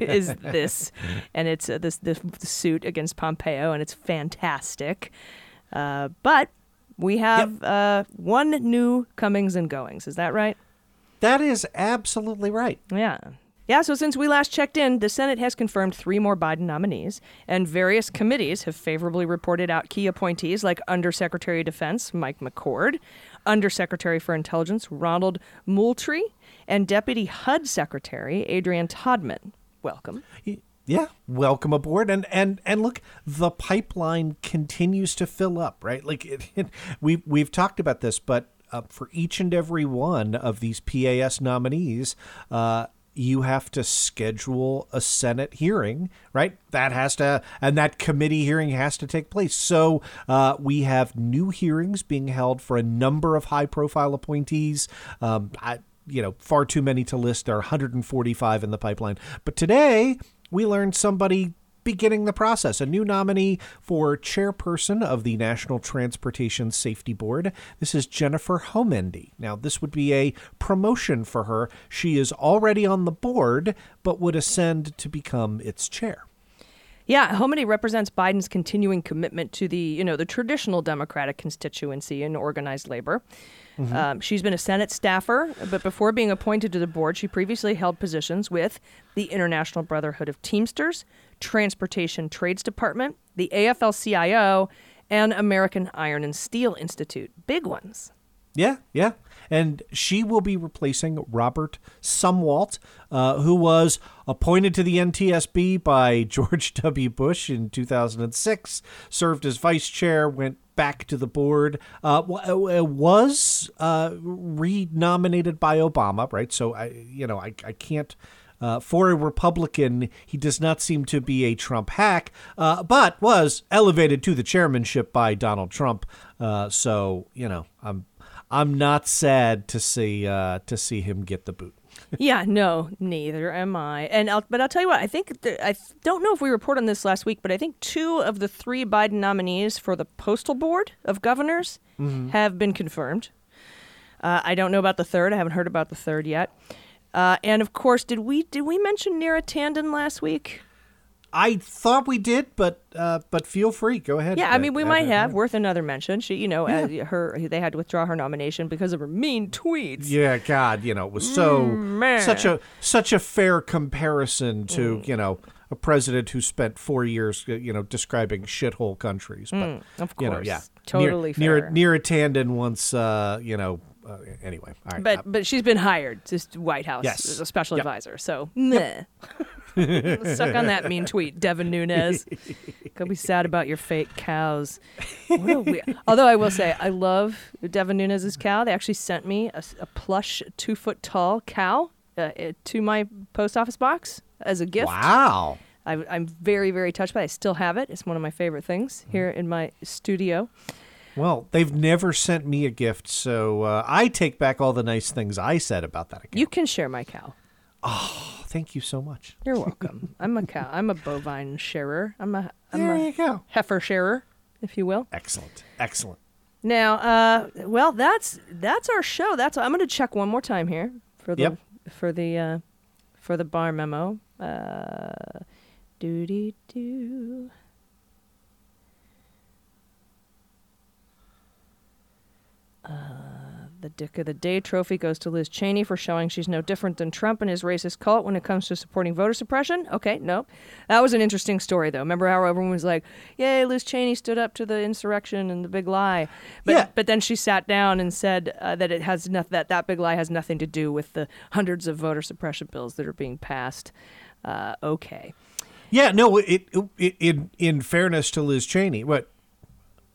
is this. And it's this suit against Pompeo. And it's fantastic. But we have one new comings and goings. Is that right? That is absolutely right. Yeah. Yeah, so since we last checked in, the Senate has confirmed 3 more Biden nominees, and various committees have favorably reported out key appointees like Undersecretary of Defense Mike McCord, Undersecretary for Intelligence Ronald Moultrie, and Deputy HUD Secretary Adrian Todman. Welcome. Yeah, welcome aboard. And look, the pipeline continues to fill up, right? Like, we've talked about this, but for each and every one of these PAS nominees, you have to schedule a Senate hearing, right? And that committee hearing has to take place. So we have new hearings being held for a number of high-profile appointees. Far too many to list. There are 145 in the pipeline. But today we learned somebody beginning the process, a new nominee for chairperson of the National Transportation Safety Board. This is Jennifer Homendy. Now, this would be a promotion for her. She is already on the board, but would ascend to become its chair. Yeah, Homendy represents Biden's continuing commitment to the traditional Democratic constituency in organized labor. Mm-hmm. She's been a Senate staffer, but before being appointed to the board, she previously held positions with the International Brotherhood of Teamsters, Transportation Trades Department, the AFL-CIO, and American Iron and Steel Institute. Big ones. Yeah. And she will be replacing Robert Sumwalt, who was appointed to the NTSB by George W. Bush in 2006, served as vice chair, went back to the board, was re-nominated by Obama, right? So, I can't... for a Republican, he does not seem to be a Trump hack, but was elevated to the chairmanship by Donald Trump. I'm not sad to see him get the boot. Yeah, no, neither am I. But I'll tell you what, I think I don't know if we reported on this last week, but I think 2 of the 3 Biden nominees for the Postal Board of Governors have been confirmed. I don't know about the third. I haven't heard about the third yet. And of course, did we mention Neera Tanden last week? I thought we did, but feel free, go ahead. Yeah, I mean, we might have worth another mention. She, they had to withdraw her nomination because of her mean tweets. Yeah, God, it was such a fair comparison to a president who spent 4 years describing shithole countries. But of course, totally fair. Neera Tanden once, anyway, all right. But she's been hired to White House as a special advisor, so stuck on that mean tweet, Devin Nunes. Go be sad about your fake cows. Although I will say, I love Devin Nunes' cow. They actually sent me a plush 2-foot-tall cow to my post office box as a gift. Wow. I'm very, very touched by it. I still have it. It's one of my favorite things here in my studio. Well, they've never sent me a gift, so I take back all the nice things I said about that account. You can share my cow. Oh, thank you so much. You're welcome. I'm a cow. I'm a bovine sharer. I'm a heifer sharer, if you will. Excellent. Excellent. Now, well, that's our show. I'm going to check one more time here for the Barr memo. The Dick of the Day trophy goes to Liz Cheney for showing she's no different than Trump and his racist cult when it comes to supporting voter suppression. Okay, no. That was an interesting story, though. Remember how everyone was like, yay, Liz Cheney stood up to the insurrection and the big lie. But then she sat down and said that it has that big lie has nothing to do with the hundreds of voter suppression bills that are being passed. Okay. Yeah, no, in fairness to Liz Cheney, what?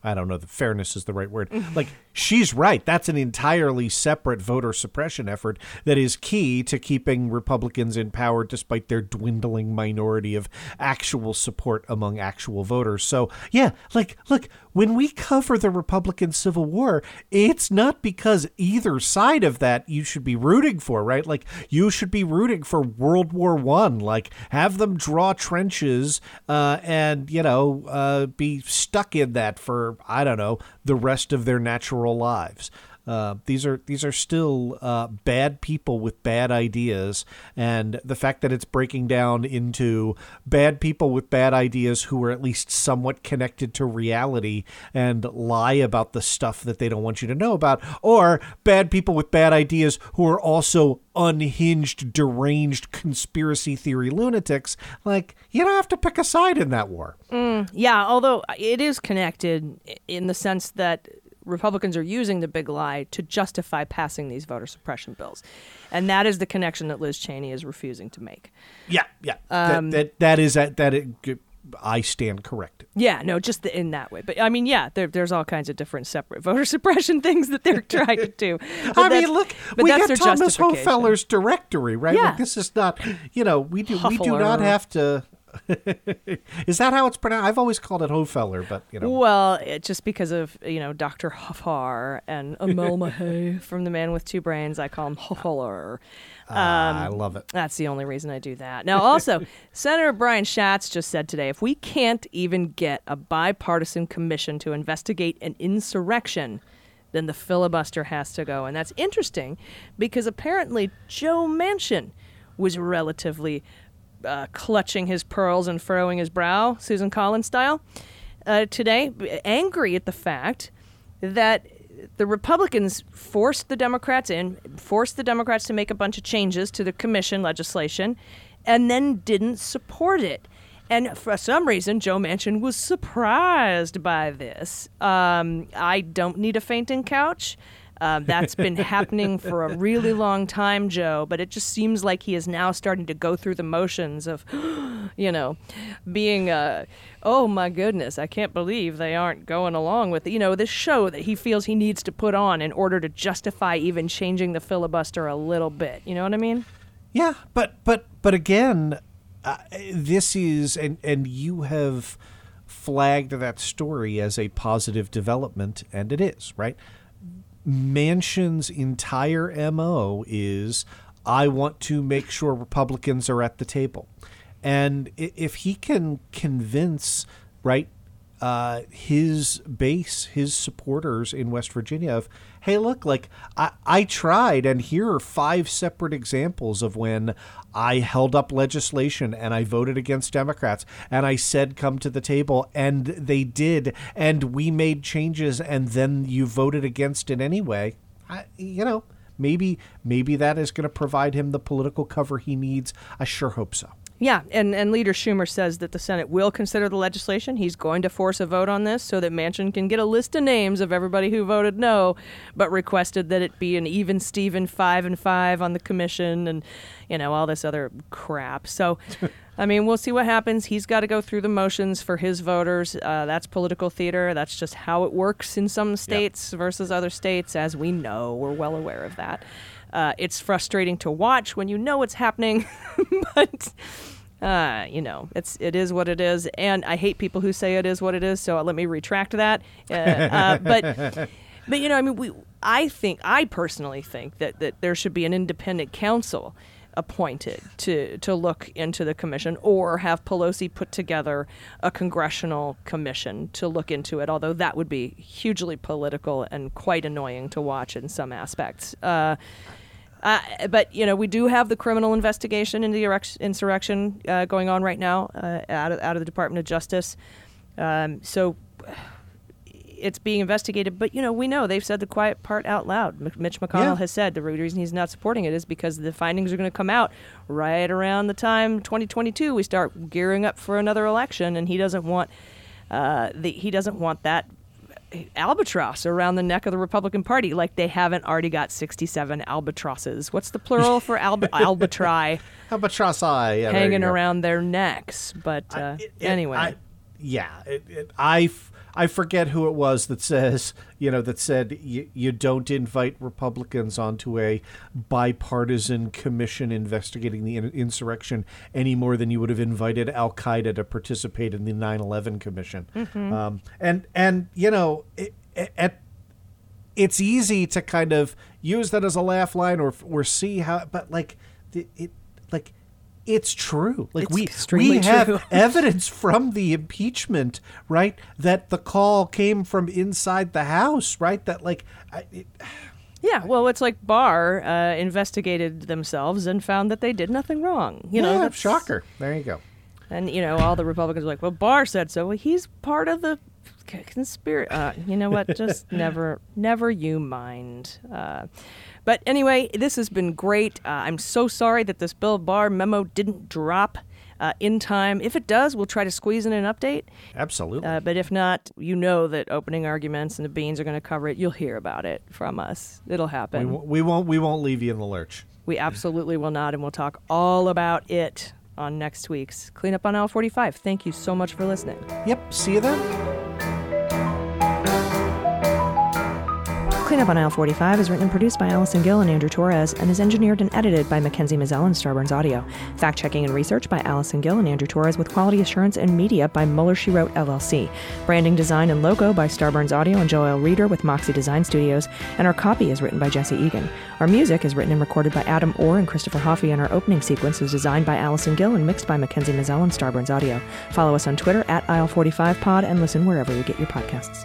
I don't know that fairness is the right word. Like, she's right. That's an entirely separate voter suppression effort that is key to keeping Republicans in power despite their dwindling minority of actual support among actual voters. So, yeah, like, look, when we cover the Republican Civil War, it's not because either side of that you should be rooting for, right? Like, you should be rooting for World War I. Like, have them draw trenches and be stuck in that for, I don't know, the rest of their natural lives. These are still bad people with bad ideas. And the fact that it's breaking down into bad people with bad ideas who are at least somewhat connected to reality and lie about the stuff that they don't want you to know about, or bad people with bad ideas who are also unhinged, deranged conspiracy theory lunatics. Like, you don't have to pick a side in that war. Yeah, although it is connected in the sense that Republicans are using the big lie to justify passing these voter suppression bills. And that is the connection that Liz Cheney is refusing to make. Yeah, yeah. I stand corrected. Yeah, no, just in that way. But I mean, yeah, there's all kinds of different separate voter suppression things that they're trying to do. I mean, look, we got Thomas Hofeller's directory, right? Yeah. Like, this is not, we do not have to. Is that how it's pronounced? I've always called it Hofeller, but Well, it's just because of Dr. Hofar and Amel Mahay from The Man with Two Brains. I call him Hofeller. I love it. That's the only reason I do that. Now, also, Senator Brian Schatz just said today, if we can't even get a bipartisan commission to investigate an insurrection, then the filibuster has to go. And that's interesting because apparently Joe Manchin was relatively clutching his pearls and furrowing his brow, Susan Collins style, today, angry at the fact that the Republicans forced the Democrats to make a bunch of changes to the commission legislation, and then didn't support it. And for some reason, Joe Manchin was surprised by this. I don't need a fainting couch. That's been happening for a really long time, Joe, but it just seems like he is now starting to go through the motions of, being, oh my goodness, I can't believe they aren't going along with, this show that he feels he needs to put on in order to justify even changing the filibuster a little bit. You know what I mean? Yeah, but again, this is, and you have flagged that story as a positive development, and it is, right? Manchin's entire MO is, I want to make sure Republicans are at the table. And if he can convince, right, his base, his supporters in West Virginia of, hey, look, like I tried, and here are 5 separate examples of when I held up legislation and I voted against Democrats and I said, come to the table, and they did. And we made changes, and then you voted against it anyway. Maybe that is going to provide him the political cover he needs. I sure hope so. Yeah, and Leader Schumer says that the Senate will consider the legislation. He's going to force a vote on this so that Manchin can get a list of names of everybody who voted no, but requested that it be an even Steven 5-5 on the commission and, all this other crap. So, I mean, we'll see what happens. He's got to go through the motions for his voters. That's political theater. That's just how it works in some states versus other states, as we know. We're well aware of that. It's frustrating to watch when you know what's happening, but You know, it is what it is. And I hate people who say it is what it is, so let me retract that. But, you know, I mean, I personally think that there should be an independent counsel appointed to look into the commission, or have Pelosi put together a congressional commission to look into it, although that would be hugely political and quite annoying to watch in some aspects. But, you know, we do have the criminal investigation into the insurrection going on right now out of the Department of Justice. So it's being investigated. But, you know, we know they've said the quiet part out loud. Mitch McConnell has said the reason he's not supporting it is because the findings are going to come out right around the time 2022 we start gearing up for another election. And he doesn't want that albatross around the neck of the Republican Party, like they haven't already got 67 albatrosses. What's the plural for albatri? Albatrossi. Yeah, hanging around their necks. But anyway. I forget who it was that says, you know, that said you don't invite Republicans onto a bipartisan commission investigating the insurrection any more than you would have invited al-Qaeda to participate in the 9/11 commission. Mm-hmm. And you know, it's easy to kind of use that as a laugh line or see how, but it's true. Like, we have evidence from the impeachment, right, that the call came from inside the House, right? That, like... Yeah, well, it's like Barr investigated themselves and found that they did nothing wrong. You know, that's shocker. There you go. And, you know, all the Republicans are like, well, Barr said so. Well, he's part of the conspiracy. You know what? Just never you mind. But anyway, this has been great. I'm so sorry that this Bill Barr memo didn't drop in time. If it does, we'll try to squeeze in an update. Absolutely. But if not, you know that opening arguments and the beans are going to cover it. You'll hear about it from us. It'll happen. We won't leave you in the lurch. We absolutely will not, and we'll talk all about it on next week's Cleanup on Aisle 45. Thank you so much for listening. Yep. See you then. Cleanup on Aisle 45 is written and produced by Allison Gill and Andrew Torres, and is engineered and edited by Mackenzie Mazzell and Starburns Audio. Fact-checking and research by Allison Gill and Andrew Torres, with quality assurance and media by Mueller, She Wrote, LLC. Branding, design, and logo by Starburns Audio and Joel Reeder with Moxie Design Studios, and our copy is written by Jesse Egan. Our music is written and recorded by Adam Orr and Christopher Hoffey, and our opening sequence was designed by Allison Gill and mixed by Mackenzie Mazzell and Starburns Audio. Follow us on Twitter at Aisle45pod and listen wherever you get your podcasts.